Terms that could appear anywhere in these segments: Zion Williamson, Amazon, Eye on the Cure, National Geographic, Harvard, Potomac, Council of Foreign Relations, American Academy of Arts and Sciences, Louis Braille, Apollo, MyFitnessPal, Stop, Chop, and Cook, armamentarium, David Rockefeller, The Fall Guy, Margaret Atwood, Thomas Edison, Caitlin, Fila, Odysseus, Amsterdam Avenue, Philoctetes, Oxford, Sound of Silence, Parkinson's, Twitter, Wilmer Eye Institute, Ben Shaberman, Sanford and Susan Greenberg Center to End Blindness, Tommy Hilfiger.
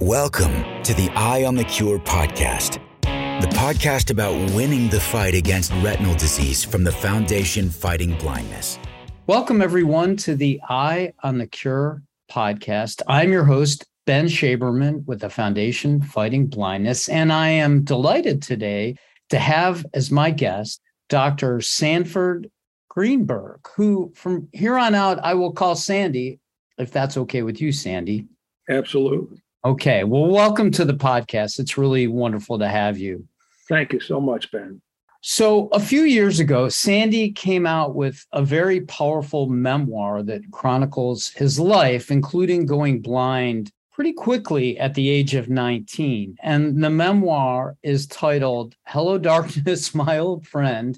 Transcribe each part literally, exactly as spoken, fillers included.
Welcome to the Eye on the Cure podcast, the podcast about winning the fight against retinal disease from the Foundation Fighting Blindness. Welcome, everyone, to the Eye on the Cure podcast. I'm your host, Ben Shaberman, with the Foundation Fighting Blindness, and I am delighted today to have as my guest Doctor Sanford Greenberg, who from here on out I will call Sandy, if that's okay with you, Sandy. Absolutely. Okay. Well, welcome to the podcast. It's really wonderful to have you. Thank you so much, Ben. So a few years ago, Sandy came out with a very powerful memoir that chronicles his life, including going blind pretty quickly at the age of nineteen. And the memoir is titled Hello Darkness, My Old Friend.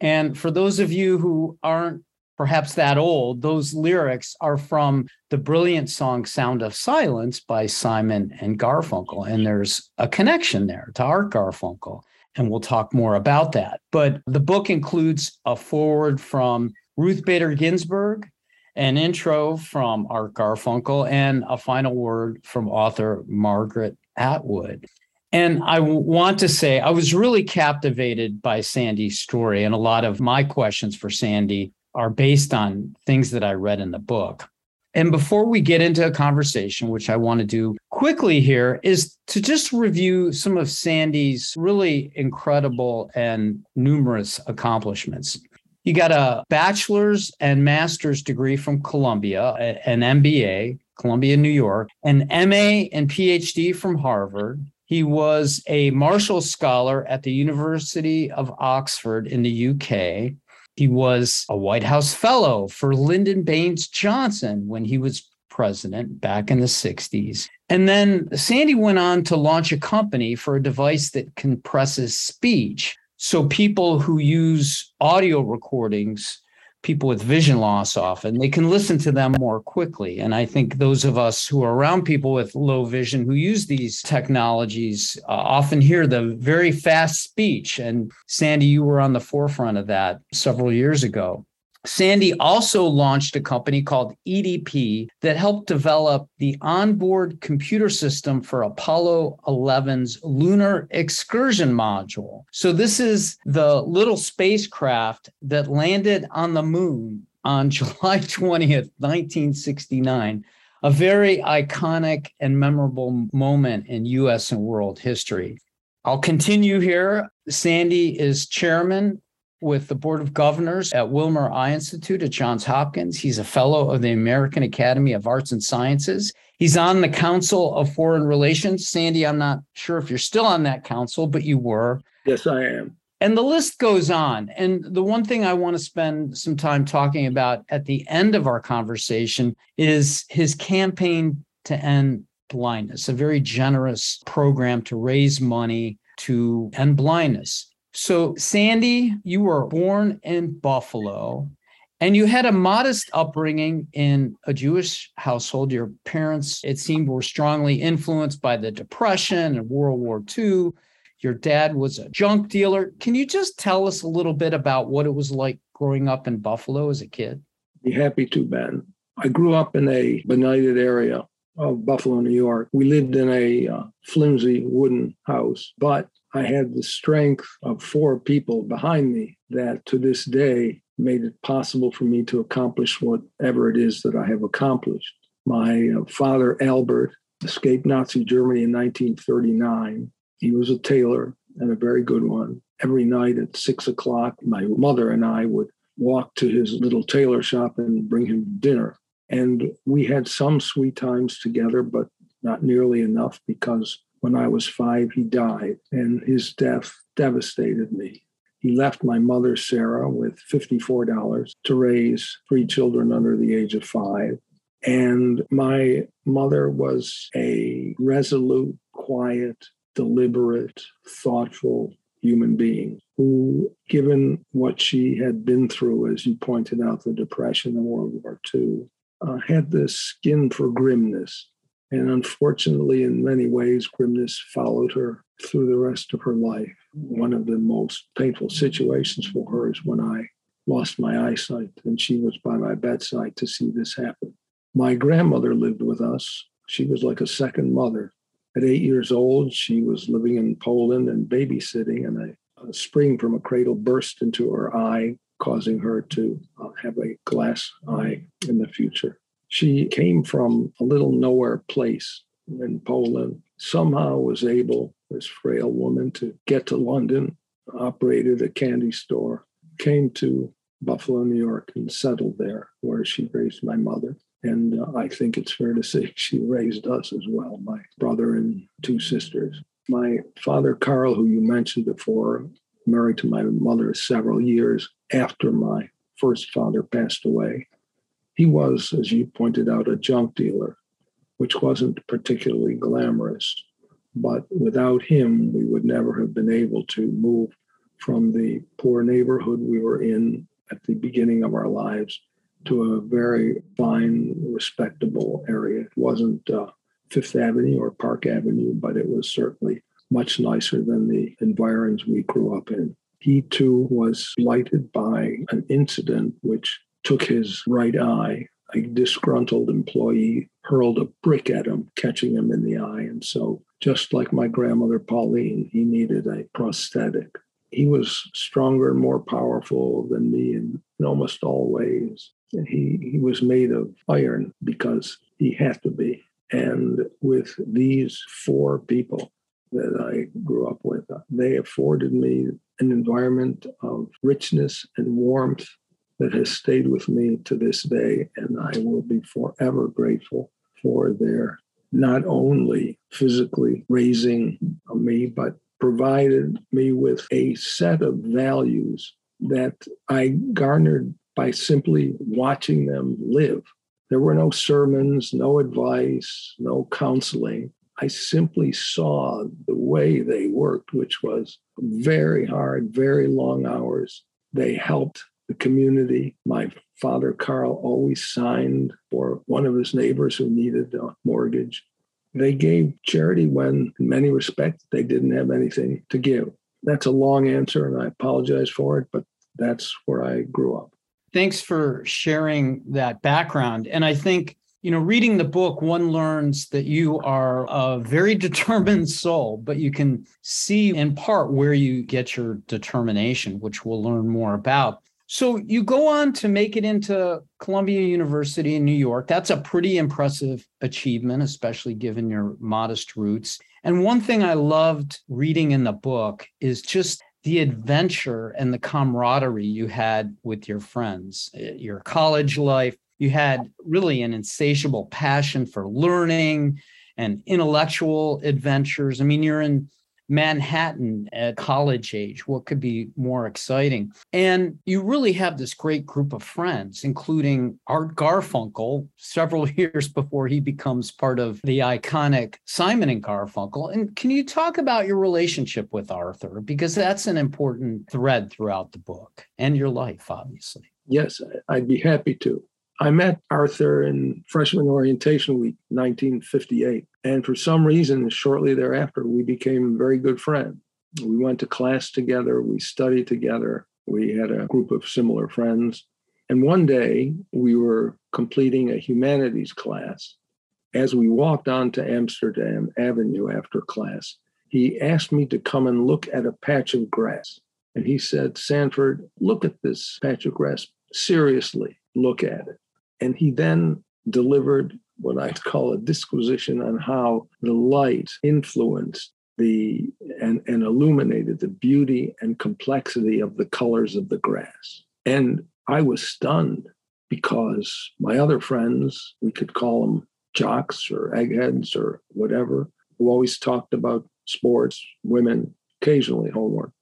And for those of you who aren't perhaps that old, those lyrics are from the brilliant song Sound of Silence by Simon and Garfunkel. And there's a connection there to Art Garfunkel. And we'll talk more about that. But the book includes a foreword from Ruth Bader Ginsburg, an intro from Art Garfunkel, and a final word from author Margaret Atwood. And I want to say I was really captivated by Sandy's story, and a lot of my questions for Sandy are based on things that I read in the book. And before we get into a conversation, which I want to do quickly here, is to just review some of Sandy's really incredible and numerous accomplishments. He got a bachelor's and master's degree from Columbia, an M B A, Columbia, New York, an M A and P H D from Harvard. He was a Marshall Scholar at the University of Oxford in the U K. He was a White House Fellow for Lyndon Baines Johnson when he was president back in the sixties. And then Sandy went on to launch a company for a device that compresses speech. So people who use audio recordings, people with vision loss often, they can listen to them more quickly. And I think those of us who are around people with low vision who use these technologies uh, often hear the very fast speech. And Sandy, you were on the forefront of that several years ago. Sandy also launched a company called E D P that helped develop the onboard computer system for Apollo eleven's lunar excursion module. So this is the little spacecraft that landed on the moon on July twentieth, nineteen sixty-nine, a very iconic and memorable moment in U S and world history. I'll continue here. Sandy is chairman with the Board of Governors at Wilmer Eye Institute at Johns Hopkins. He's a fellow of the American Academy of Arts and Sciences. He's on the Council of Foreign Relations. Sandy, I'm not sure if you're still on that council, but you were. Yes, I am. And the list goes on. And the one thing I want to spend some time talking about at the end of our conversation is his campaign to end blindness, a very generous program to raise money to end blindness. So, Sandy, you were born in Buffalo, and you had a modest upbringing in a Jewish household. Your parents, it seemed, were strongly influenced by the Depression and World War Two. Your dad was a junk dealer. Can you just tell us a little bit about what it was like growing up in Buffalo as a kid? Be happy to, Ben. I grew up in a benighted area of Buffalo, New York. We lived in a uh, flimsy wooden house, but I had the strength of four people behind me that to this day made it possible for me to accomplish whatever it is that I have accomplished. My father, Albert, escaped Nazi Germany in nineteen thirty-nine. He was a tailor and a very good one. Every night at six o'clock, my mother and I would walk to his little tailor shop and bring him dinner. And we had some sweet times together, but not nearly enough because when I was five, he died, and his death devastated me. He left my mother, Sarah, with fifty-four dollars to raise three children under the age of five. And my mother was a resolute, quiet, deliberate, thoughtful human being who, given what she had been through, as you pointed out, the Depression and World War Two, uh, had this skin for grimness. And unfortunately, in many ways, grimness followed her through the rest of her life. One of the most painful situations for her is when I lost my eyesight, and she was by my bedside to see this happen. My grandmother lived with us. She was like a second mother. At eight years old, she was living in Poland and babysitting, and a, a spring from a cradle burst into her eye, causing her to uh, have a glass eye in the future. She came from a little nowhere place in Poland, somehow was able, this frail woman, to get to London, operated a candy store, came to Buffalo, New York, and settled there, where she raised my mother. And uh, I think it's fair to say she raised us as well, my brother and two sisters. My father, Carl, who you mentioned before, married to my mother several years after my first father passed away. He was, as you pointed out, a junk dealer, which wasn't particularly glamorous. But without him, we would never have been able to move from the poor neighborhood we were in at the beginning of our lives to a very fine, respectable area. It wasn't uh, Fifth Avenue or Park Avenue, but it was certainly much nicer than the environs we grew up in. He, too, was blighted by an incident which took his right eye. A disgruntled employee hurled a brick at him, catching him in the eye. And so, just like my grandmother, Pauline, he needed a prosthetic. He was stronger and more powerful than me in, in almost all ways. He, he was made of iron because he had to be. And with these four people that I grew up with, they afforded me an environment of richness and warmth that has stayed with me to this day. And I will be forever grateful for their not only physically raising me, but provided me with a set of values that I garnered by simply watching them live. There were no sermons, no advice, no counseling. I simply saw the way they worked, which was very hard, very long hours. They helped the community. My father, Carl, always signed for one of his neighbors who needed a mortgage. They gave charity when, in many respects, they didn't have anything to give. That's a long answer, and I apologize for it, but that's where I grew up. Thanks for sharing that background. And I think, you know, reading the book, one learns that you are a very determined soul, but you can see in part where you get your determination, which we'll learn more about. So you go on to make it into Columbia University in New York. That's a pretty impressive achievement, especially given your modest roots. And one thing I loved reading in the book is just the adventure and the camaraderie you had with your friends, your college life. You had really an insatiable passion for learning and intellectual adventures. I mean, you're in Manhattan at college age. What could be more exciting? And you really have this great group of friends, including Art Garfunkel, several years before he becomes part of the iconic Simon and Garfunkel. And can you talk about your relationship with Arthur? Because that's an important thread throughout the book and your life, obviously. Yes, I'd be happy to. I met Arthur in freshman orientation week, nineteen fifty-eight. And for some reason, shortly thereafter, we became very good friends. We went to class together. We studied together. We had a group of similar friends. And one day, we were completing a humanities class. As we walked on to Amsterdam Avenue after class, he asked me to come and look at a patch of grass. And he said, "Sanford, look at this patch of grass. Seriously, look at it." And he then delivered what I'd call a disquisition on how the light influenced the and, and illuminated the beauty and complexity of the colors of the grass. And I was stunned because my other friends, we could call them jocks or eggheads or whatever, who always talked about sports, women, occasionally homework.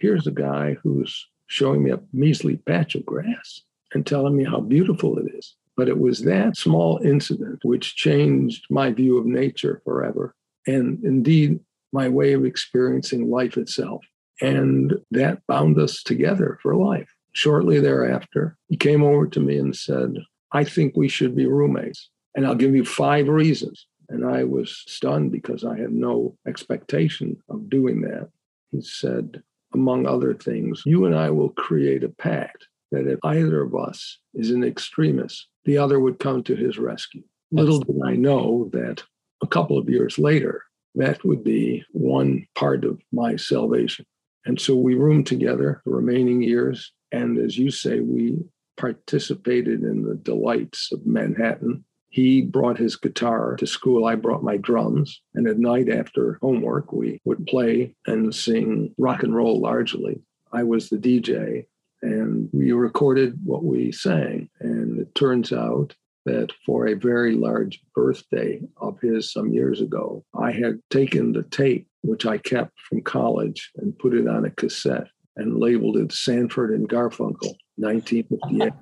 Here's a guy who's showing me a measly patch of grass and telling me how beautiful it is. But it was that small incident which changed my view of nature forever, and indeed my way of experiencing life itself. And that bound us together for life. Shortly thereafter, he came over to me and said, "I think we should be roommates, and I'll give you five reasons." And I was stunned because I had no expectation of doing that. He said, "Among other things, you and I will create a pact that if either of us is an extremist, the other would come to his rescue." Little did I know that a couple of years later, That would be one part of my salvation. And so we roomed together the remaining years. And as you say, we participated in the delights of Manhattan. He brought his guitar to school. I brought my drums. And at night after homework, we would play and sing rock and roll largely. I was the D J, and we recorded what we sang. And it turns out that for a very large birthday of his some years ago, I had taken the tape, which I kept from college, and put it on a cassette and labeled it Sanford and Garfunkel, nineteen fifty-eight.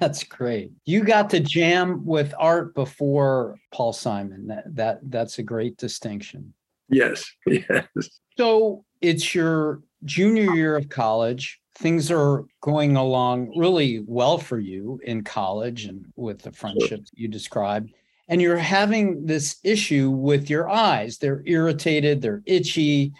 That's great. You got to jam with Art before Paul Simon. That, that That's a great distinction. Yes, yes. So it's your junior year of college. Things are going along really well for you in college and with the friendships you described. And you're having this issue with your eyes. They're irritated, they're itchy.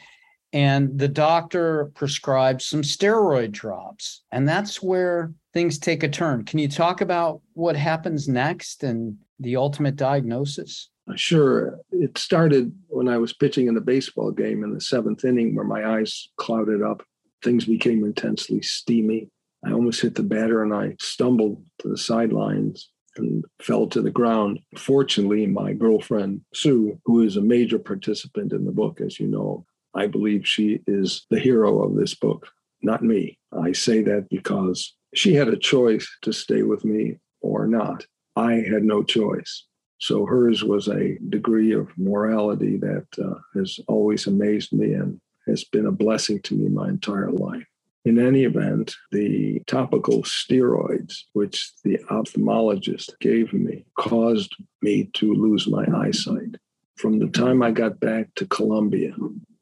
And the doctor prescribed some steroid drops. And that's where things take a turn. Can you talk about what happens next and the ultimate diagnosis? Sure. It started when I was pitching in the baseball game in the seventh inning, where my eyes clouded up. Things became intensely steamy. I almost hit the batter and I stumbled to the sidelines and fell to the ground. Fortunately, my girlfriend, Sue, who is a major participant in the book, as you know, I believe she is the hero of this book, not me. I say that because she had a choice to stay with me or not. I had no choice. So hers was a degree of morality that uh, has always amazed me and has been a blessing to me my entire life. In any event, the topical steroids, which the ophthalmologist gave me, caused me to lose my eyesight. From the time I got back to Columbia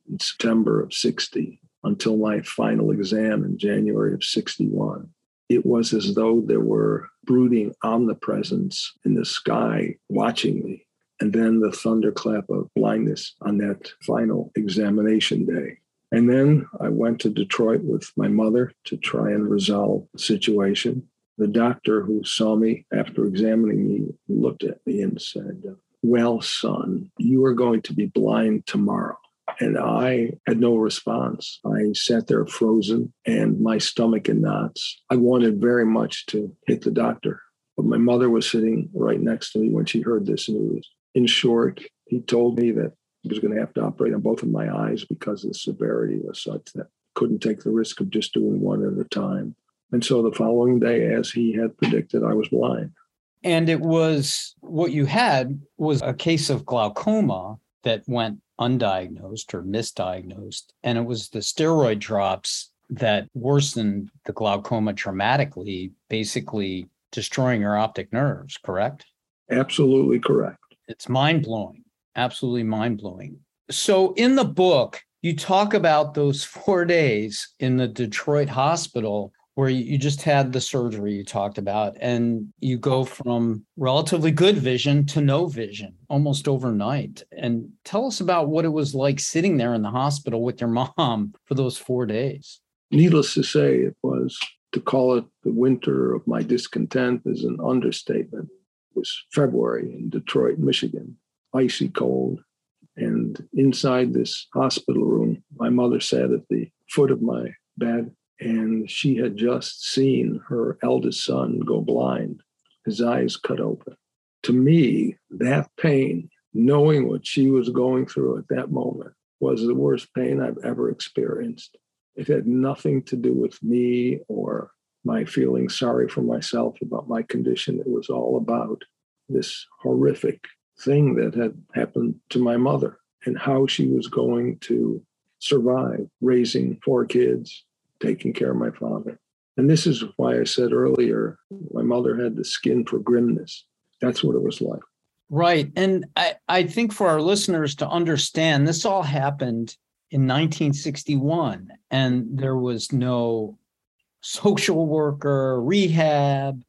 in September of sixty until my final exam in January of sixty-one, it was as though there were brooding omnipresence in the sky watching me. And then the thunderclap of blindness on that final examination day. And then I went to Detroit with my mother to try and resolve the situation. The doctor who saw me after examining me looked at me and said, "Well, son, you are going to be blind tomorrow." And I had no response. I sat there frozen and my stomach in knots. I wanted very much to hit the doctor, but my mother was sitting right next to me when she heard this news. In short, he told me that he was going to have to operate on both of my eyes because the severity was such that I couldn't take the risk of just doing one at a time. And so the following day, as he had predicted, I was blind. And it was, what you had was a case of glaucoma that went undiagnosed or misdiagnosed. And it was the steroid drops that worsened the glaucoma dramatically, basically destroying your optic nerves, correct? Absolutely correct. It's mind-blowing, absolutely mind-blowing. So in the book, you talk about those four days in the Detroit hospital where you just had the surgery you talked about, and you go from relatively good vision to no vision almost overnight. And tell us about what it was like sitting there in the hospital with your mom for those four days. Needless to say, it was, to call it the winter of my discontent is an understatement. Was February in Detroit, Michigan, icy cold. And inside this hospital room, my mother sat at the foot of my bed, and she had just seen her eldest son go blind, his eyes cut open. To me, that pain, knowing what she was going through at that moment, was the worst pain I've ever experienced. It had nothing to do with me or my feeling sorry for myself about my condition. It was all about this horrific thing that had happened to my mother and how she was going to survive raising four kids, taking care of my father. And this is why I said earlier, my mother had the skin for grimness. That's what it was like. Right. And I, I think for our listeners to understand, this all happened in nineteen sixty-one, and there was no social worker, rehab,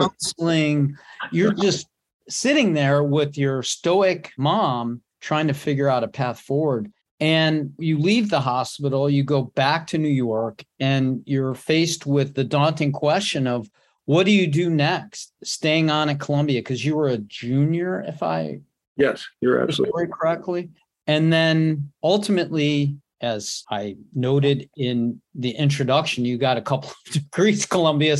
counseling. You're just sitting there with your stoic mom trying to figure out a path forward. And you leave the hospital, you go back to New York, and you're faced with the daunting question of, what do you do next? Staying on at Columbia, because you were a junior, if I Yes, you're absolutely correctly. And then ultimately, as I noted in the introduction, you got a couple of degrees Columbia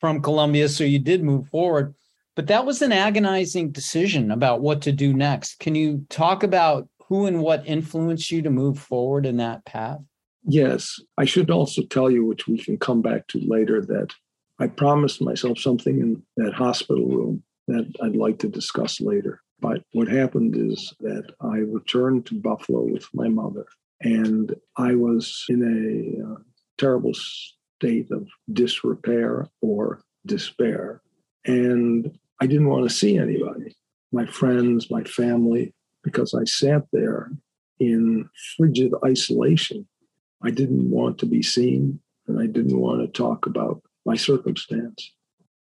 from Columbia, so you did move forward. But that was an agonizing decision about what to do next. Can you talk about who and what influenced you to move forward in that path? Yes. I should also tell you, which we can come back to later, that I promised myself something in that hospital room that I'd like to discuss later. But what happened is that I returned to Buffalo with my mother, and I was in a uh, terrible state of disrepair or despair. And I didn't want to see anybody, my friends, my family, because I sat there in frigid isolation. I didn't want to be seen, and I didn't want to talk about my circumstance.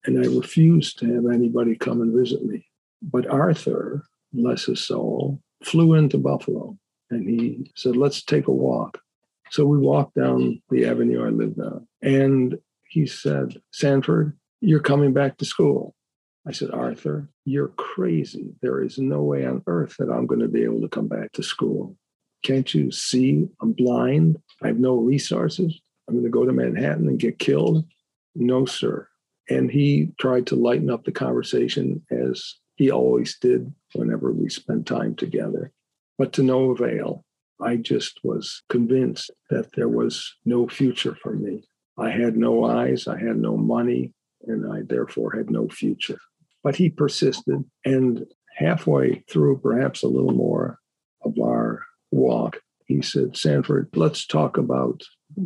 And I refused to have anybody come and visit me. But Arthur, bless his soul, flew into Buffalo, and he said, let's take a walk. So we walked down the avenue I lived on. And he said, Sanford, you're coming back to school. I said, Arthur, you're crazy. There is no way on earth that I'm going to be able to come back to school. Can't you see? I'm blind. I have no resources. I'm going to go to Manhattan and get killed. No, sir. And he tried to lighten up the conversation, as he always did whenever we spent time together. But to no avail. I just was convinced that there was no future for me. I had no eyes. I had no money. And I therefore had no future. But he persisted. And halfway through, perhaps a little more of our walk, he said, Sanford, let's talk about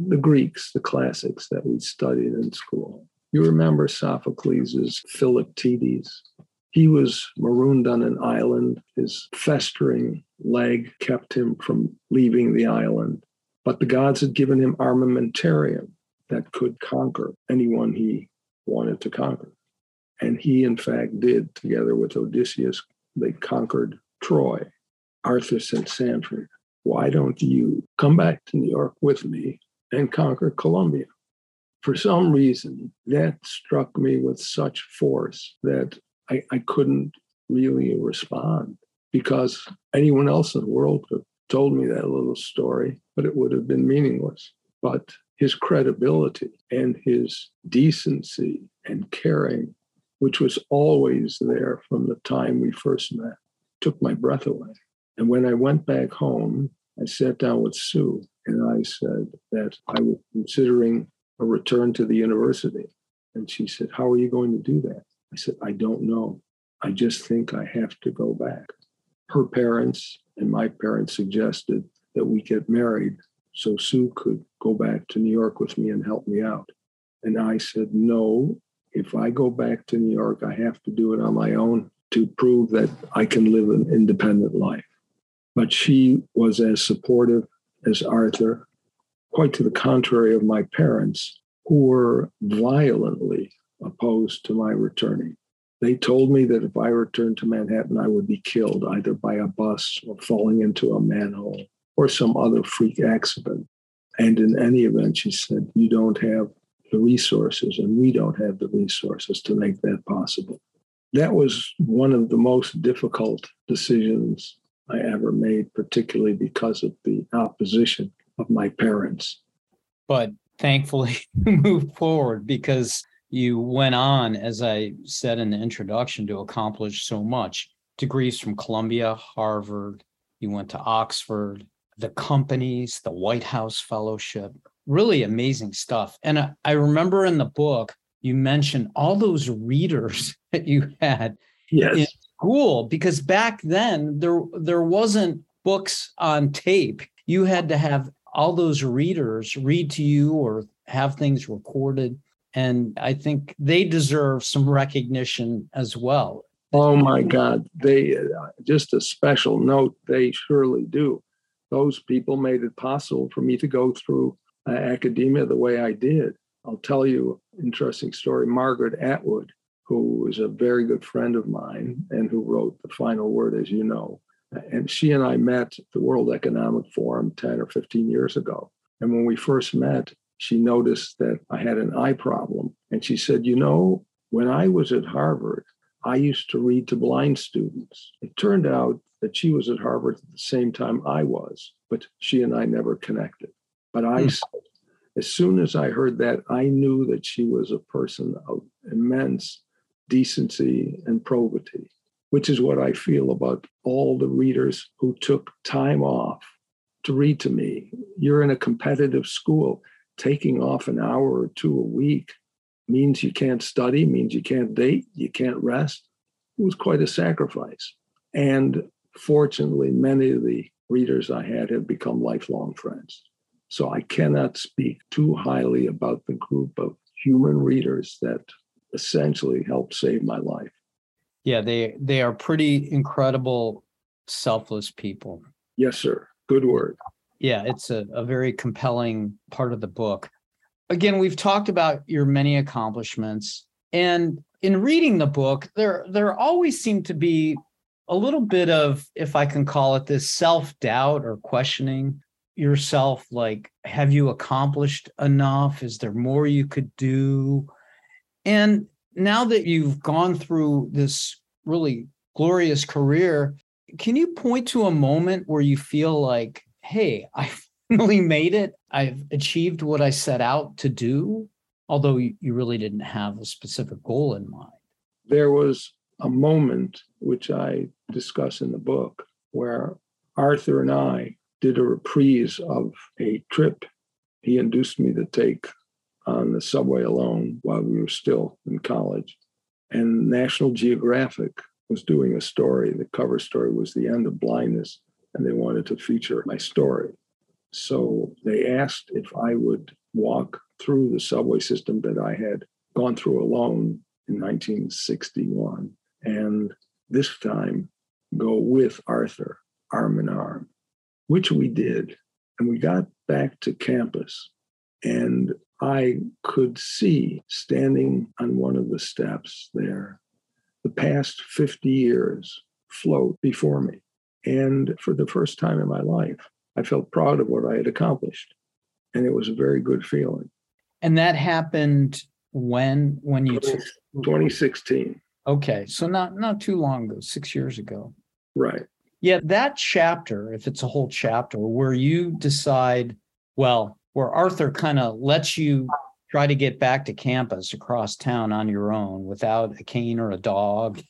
the Greeks, the classics that we studied in school. You remember Sophocles' Philoctetes. He was marooned on an island. His festering leg kept him from leaving the island. But the gods had given him armamentarium that could conquer anyone he wanted to conquer. And he, in fact, did, together with Odysseus. They conquered Troy. Arthur said, Sanford, why don't you come back to New York with me and conquer Columbia? For some reason, that struck me with such force that I, I couldn't really respond, because anyone else in the world could have told me that little story, but it would have been meaningless. But his credibility and his decency and caring, which was always there from the time we first met, took my breath away. And when I went back home, I sat down with Sue, and I said that I was considering a return to the university. And she said, how are you going to do that? I said, I don't know. I just think I have to go back. Her parents and my parents suggested that we get married so Sue could go back to New York with me and help me out. And I said, no, if I go back to New York, I have to do it on my own to prove that I can live an independent life. But she was as supportive as Arthur, quite to the contrary of my parents, who were violently opposed to my returning. They told me that if I returned to Manhattan, I would be killed either by a bus or falling into a manhole or some other freak accident. And in any event, she said, you don't have the resources, and we don't have the resources to make that possible. That was one of the most difficult decisions I ever made, particularly because of the opposition of my parents. But thankfully, you moved forward, because you went on, as I said in the introduction, to accomplish so much. Degrees from Columbia, Harvard, you went to Oxford, the companies, the White House Fellowship, really amazing stuff. And I, I remember in the book, you mentioned all those readers that you had yes. in school, because back then there, there wasn't books on tape. You had to have all those readers read to you or have things recorded. And I think they deserve some recognition as well. Oh, my God. They uh, just a special note. They surely do. Those people made it possible for me to go through uh, academia the way I did. I'll tell you an interesting story. Margaret Atwood, who was a very good friend of mine and who wrote The Final Word, as you know, and she and I met at the World Economic Forum ten or fifteen years ago. And when we first met, she noticed that I had an eye problem. And she said, you know, when I was at Harvard, I used to read to blind students. It turned out that she was at Harvard at the same time I was, but she and I never connected. But I, mm. as soon as I heard that, I knew that she was a person of immense decency and probity, which is what I feel about all the readers who took time off to read to me. You're in a competitive school. Taking off an hour or two a week means you can't study, means you can't date, you can't rest. It was quite a sacrifice. And fortunately, many of the readers I had have become lifelong friends. So I cannot speak too highly about the group of human readers that essentially helped save my life. Yeah, they, they are pretty incredible, selfless people. Yes, sir. Good word. Yeah, it's a, a very compelling part of the book. Again, we've talked about your many accomplishments. And in reading the book, there, there always seemed to be a little bit of, if I can call it this, self-doubt or questioning yourself, like, have you accomplished enough? Is there more you could do? And now that you've gone through this really glorious career, can you point to a moment where you feel like, hey, I finally made it. I've achieved what I set out to do, although you really didn't have a specific goal in mind? There was a moment, which I discuss in the book, where Arthur and I did a reprise of a trip he induced me to take on the subway alone while we were still in college. And National Geographic was doing a story. The cover story was The End of Blindness, and they wanted to feature my story. So they asked if I would walk through the subway system that I had gone through alone in nineteen sixty-one, and this time go with Arthur, arm in arm, which we did. And we got back to campus, and I could see, standing on one of the steps there, the past fifty years float before me. And for the first time in my life, I felt proud of what I had accomplished. And it was a very good feeling. And that happened when? When you took... twenty sixteen. Okay. So not, not too long ago, six years ago. Right. Yeah. That chapter, if it's a whole chapter, where you decide, well, where Arthur kind of lets you try to get back to campus across town on your own without a cane or a dog.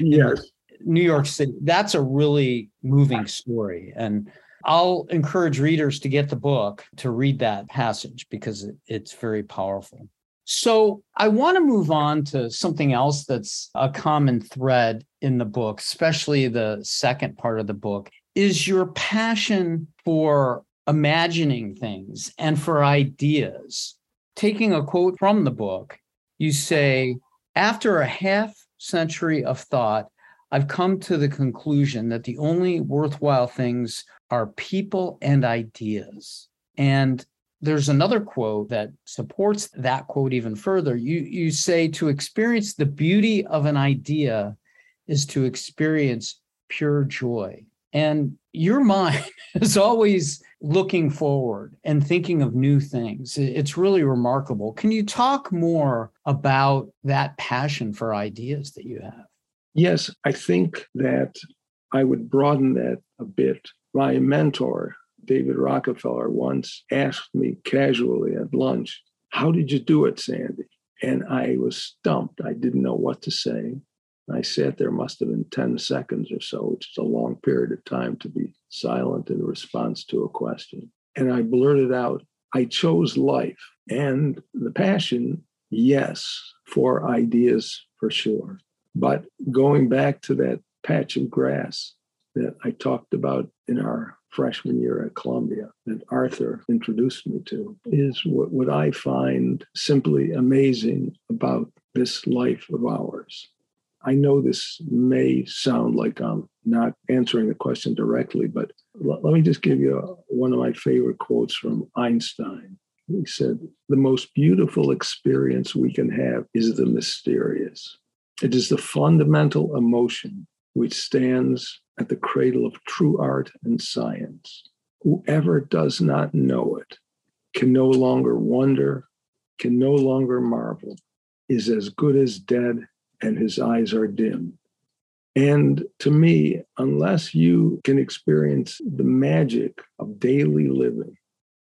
Yes. New York City. That's a really moving story. And I'll encourage readers to get the book, to read that passage, because it, it's very powerful. So I want to move on to something else that's a common thread in the book, especially the second part of the book, is your passion for imagining things and for ideas. Taking a quote from the book, you say, "After a half century of thought, I've come to the conclusion that the only worthwhile things are people and ideas." And there's another quote that supports that quote even further. You, you say, "To experience the beauty of an idea is to experience pure joy." And your mind is always looking forward and thinking of new things. It's really remarkable. Can you talk more about that passion for ideas that you have? Yes, I think that I would broaden that a bit. My mentor, David Rockefeller, once asked me casually at lunch, "How did you do it, Sandy?" And I was stumped. I didn't know what to say. I sat there, must have been ten seconds or so, which is a long period of time to be silent in response to a question. And I blurted out, "I chose life and the passion, yes, for ideas for sure." But going back to that patch of grass that I talked about in our freshman year at Columbia, that Arthur introduced me to, is what, what I find simply amazing about this life of ours. I know this may sound like I'm not answering the question directly, but l- let me just give you one of my favorite quotes from Einstein. He said, "The most beautiful experience we can have is the mysterious. It is the fundamental emotion which stands at the cradle of true art and science. Whoever does not know it can no longer wonder, can no longer marvel, is as good as dead, and his eyes are dim. And to me, unless you can experience the magic of daily living,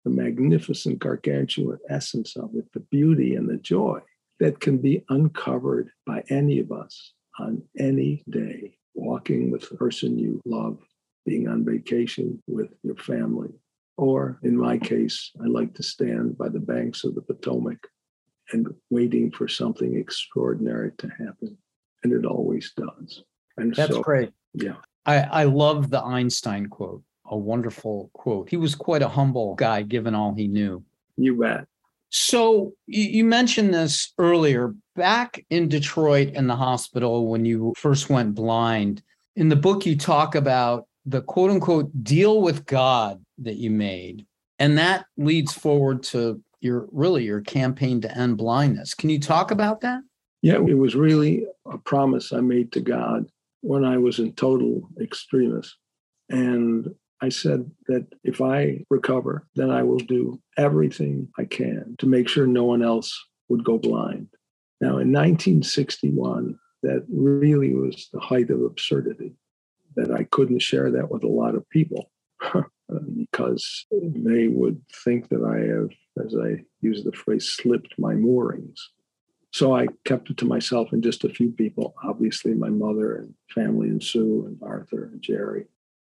the magnificent, gargantuan essence of it, the beauty and the joy that can be uncovered by any of us on any day, walking with the person you love, being on vacation with your family, or in my case, I like to stand by the banks of the Potomac and waiting for something extraordinary to happen. And it always does. And that's so, great. Yeah. I, I love the Einstein quote, a wonderful quote. He was quite a humble guy, given all he knew. You bet. So you, you mentioned this earlier, back in Detroit in the hospital when you first went blind. In the book, you talk about the quote unquote deal with God that you made. And that leads forward to your really your campaign to end blindness. Can you talk about that? Yeah, it was really a promise I made to God when I was in total extremis. And I said that if I recover, then I will do everything I can to make sure no one else would go blind. Now, in nineteen sixty-one, that really was the height of absurdity, that I couldn't share that with a lot of people because they would think that I have, as I use the phrase, slipped my moorings. So I kept it to myself and just a few people, obviously my mother and family and Sue and Arthur and Jerry.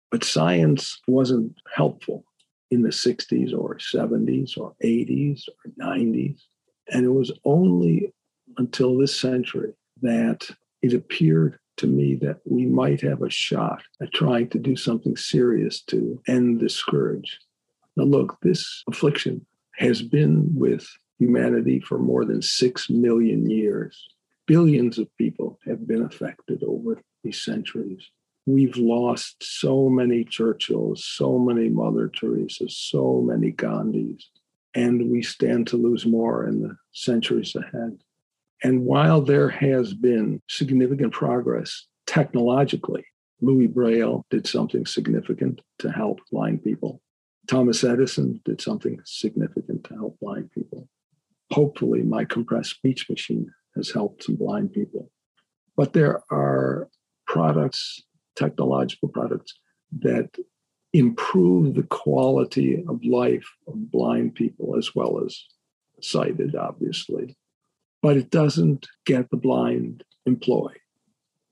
But science wasn't helpful in the sixties or seventies or eighties or nineties. And it was only until this century that it appeared to me that we might have a shot at trying to do something serious to end the scourge. Now, look, this affliction has been with humanity for more than six million years. Billions of people have been affected over these centuries. We've lost so many Churchills, so many Mother Teresas, so many Gandhis, and we stand to lose more in the centuries ahead. And while there has been significant progress technologically, Louis Braille did something significant to help blind people. Thomas Edison did something significant to help blind people. Hopefully, my compressed speech machine has helped some blind people. But there are products, technological products, that improve the quality of life of blind people as well as sighted, obviously. But it doesn't get the blind employed.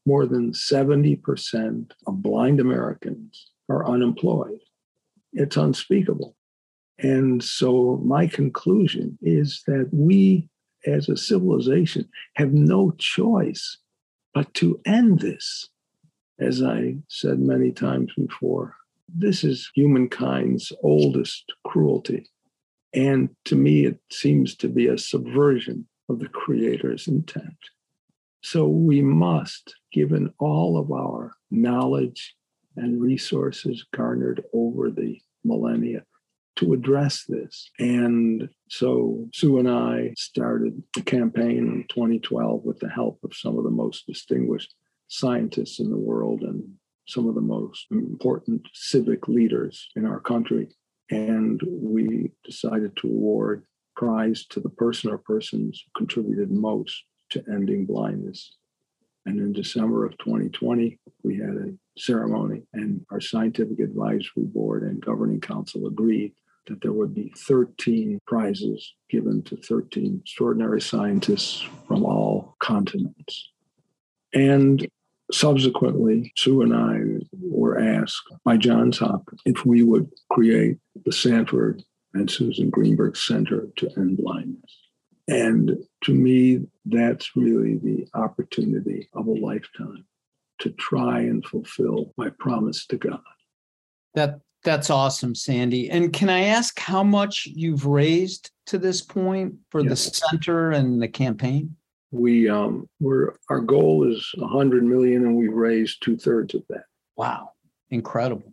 More than seventy percent of blind Americans are unemployed. It's unspeakable. And so my conclusion is that we, as a civilization, have no choice but to end this. As I said many times before, this is humankind's oldest cruelty. And to me, it seems to be a subversion of the Creator's intent. So we must, given all of our knowledge and resources garnered over the millennia, to address this. And so Sue and I started the campaign in twenty twelve with the help of some of the most distinguished scientists in the world and some of the most important civic leaders in our country. And we decided to award a prize to the person or persons who contributed most to ending blindness. And in December of twenty twenty, we had a ceremony, and our scientific advisory board and governing council agreed that there would be thirteen prizes given to thirteen extraordinary scientists from all continents. And subsequently, Sue and I were asked by Johns Hopkins if we would create the Sanford and Susan Greenberg Center to End Blindness. And to me, that's really the opportunity of a lifetime to try and fulfill my promise to God. That That's awesome, Sandy. And can I ask how much you've raised to this point for yeah. the center and the campaign? We um, we're our goal is one hundred million dollars, and we raised two thirds of that. Wow, incredible.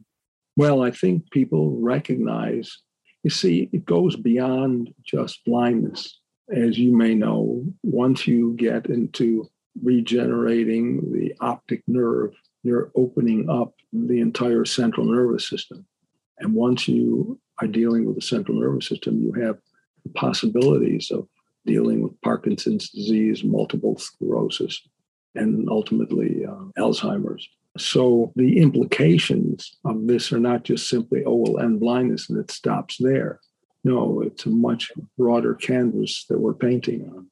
Well, I think people recognize, you see, it goes beyond just blindness. As you may know, once you get into regenerating the optic nerve, you're opening up the entire central nervous system. And once you are dealing with the central nervous system, you have the possibilities of dealing with Parkinson's disease, multiple sclerosis, and ultimately uh, Alzheimer's. So the implications of this are not just simply, oh, we'll end blindness and it stops there. No, it's a much broader canvas that we're painting on.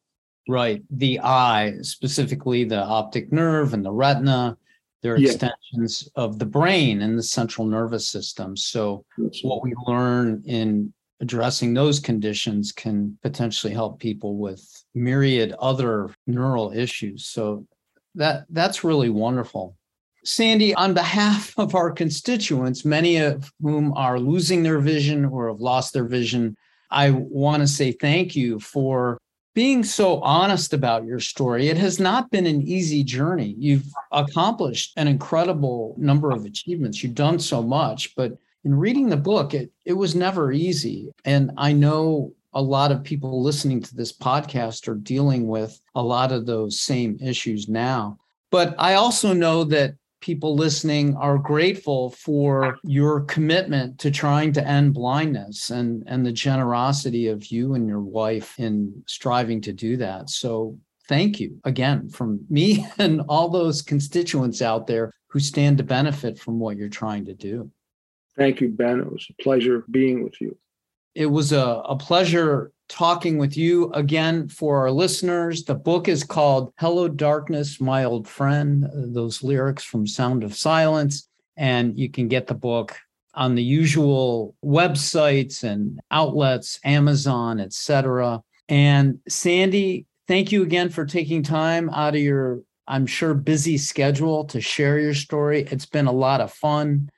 Right. The eye, specifically the optic nerve and the retina, they're yeah. extensions of the brain and the central nervous system. So That's what right. we learn in addressing those conditions can potentially help people with myriad other neural issues. So that that's really wonderful. Sandy, on behalf of our constituents, many of whom are losing their vision or have lost their vision, I want to say thank you for being so honest about your story. It has not been an easy journey. You've accomplished an incredible number of achievements. You've done so much, but in reading the book, it, it was never easy. And I know a lot of people listening to this podcast are dealing with a lot of those same issues now. But I also know that people listening are grateful for your commitment to trying to end blindness and, and the generosity of you and your wife in striving to do that. So thank you again from me and all those constituents out there who stand to benefit from what you're trying to do. Thank you, Ben. It was a pleasure being with you. It was a, a pleasure talking with you again. For our listeners, the book is called Hello Darkness, My Old Friend, those lyrics from Sound of Silence. And you can get the book on the usual websites and outlets, Amazon, et cetera. And Sandy, thank you again for taking time out of your, I'm sure, busy schedule to share your story. It's been a lot of fun.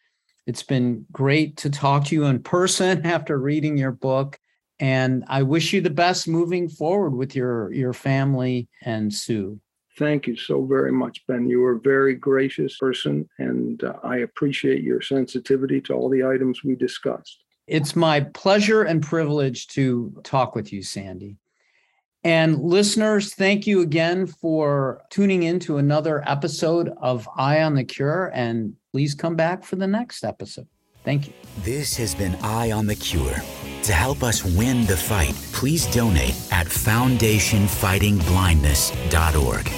It's been great to talk to you in person after reading your book. And I wish you the best moving forward with your, your family and Sue. Thank you so very much, Ben. You are a very gracious person, and uh, I appreciate your sensitivity to all the items we discussed. It's my pleasure and privilege to talk with you, Sandy. And listeners, thank you again for tuning in to another episode of Eye on the Cure, and please come back for the next episode. Thank you. This has been Eye on the Cure. To help us win the fight, please donate at foundation fighting blindness dot org.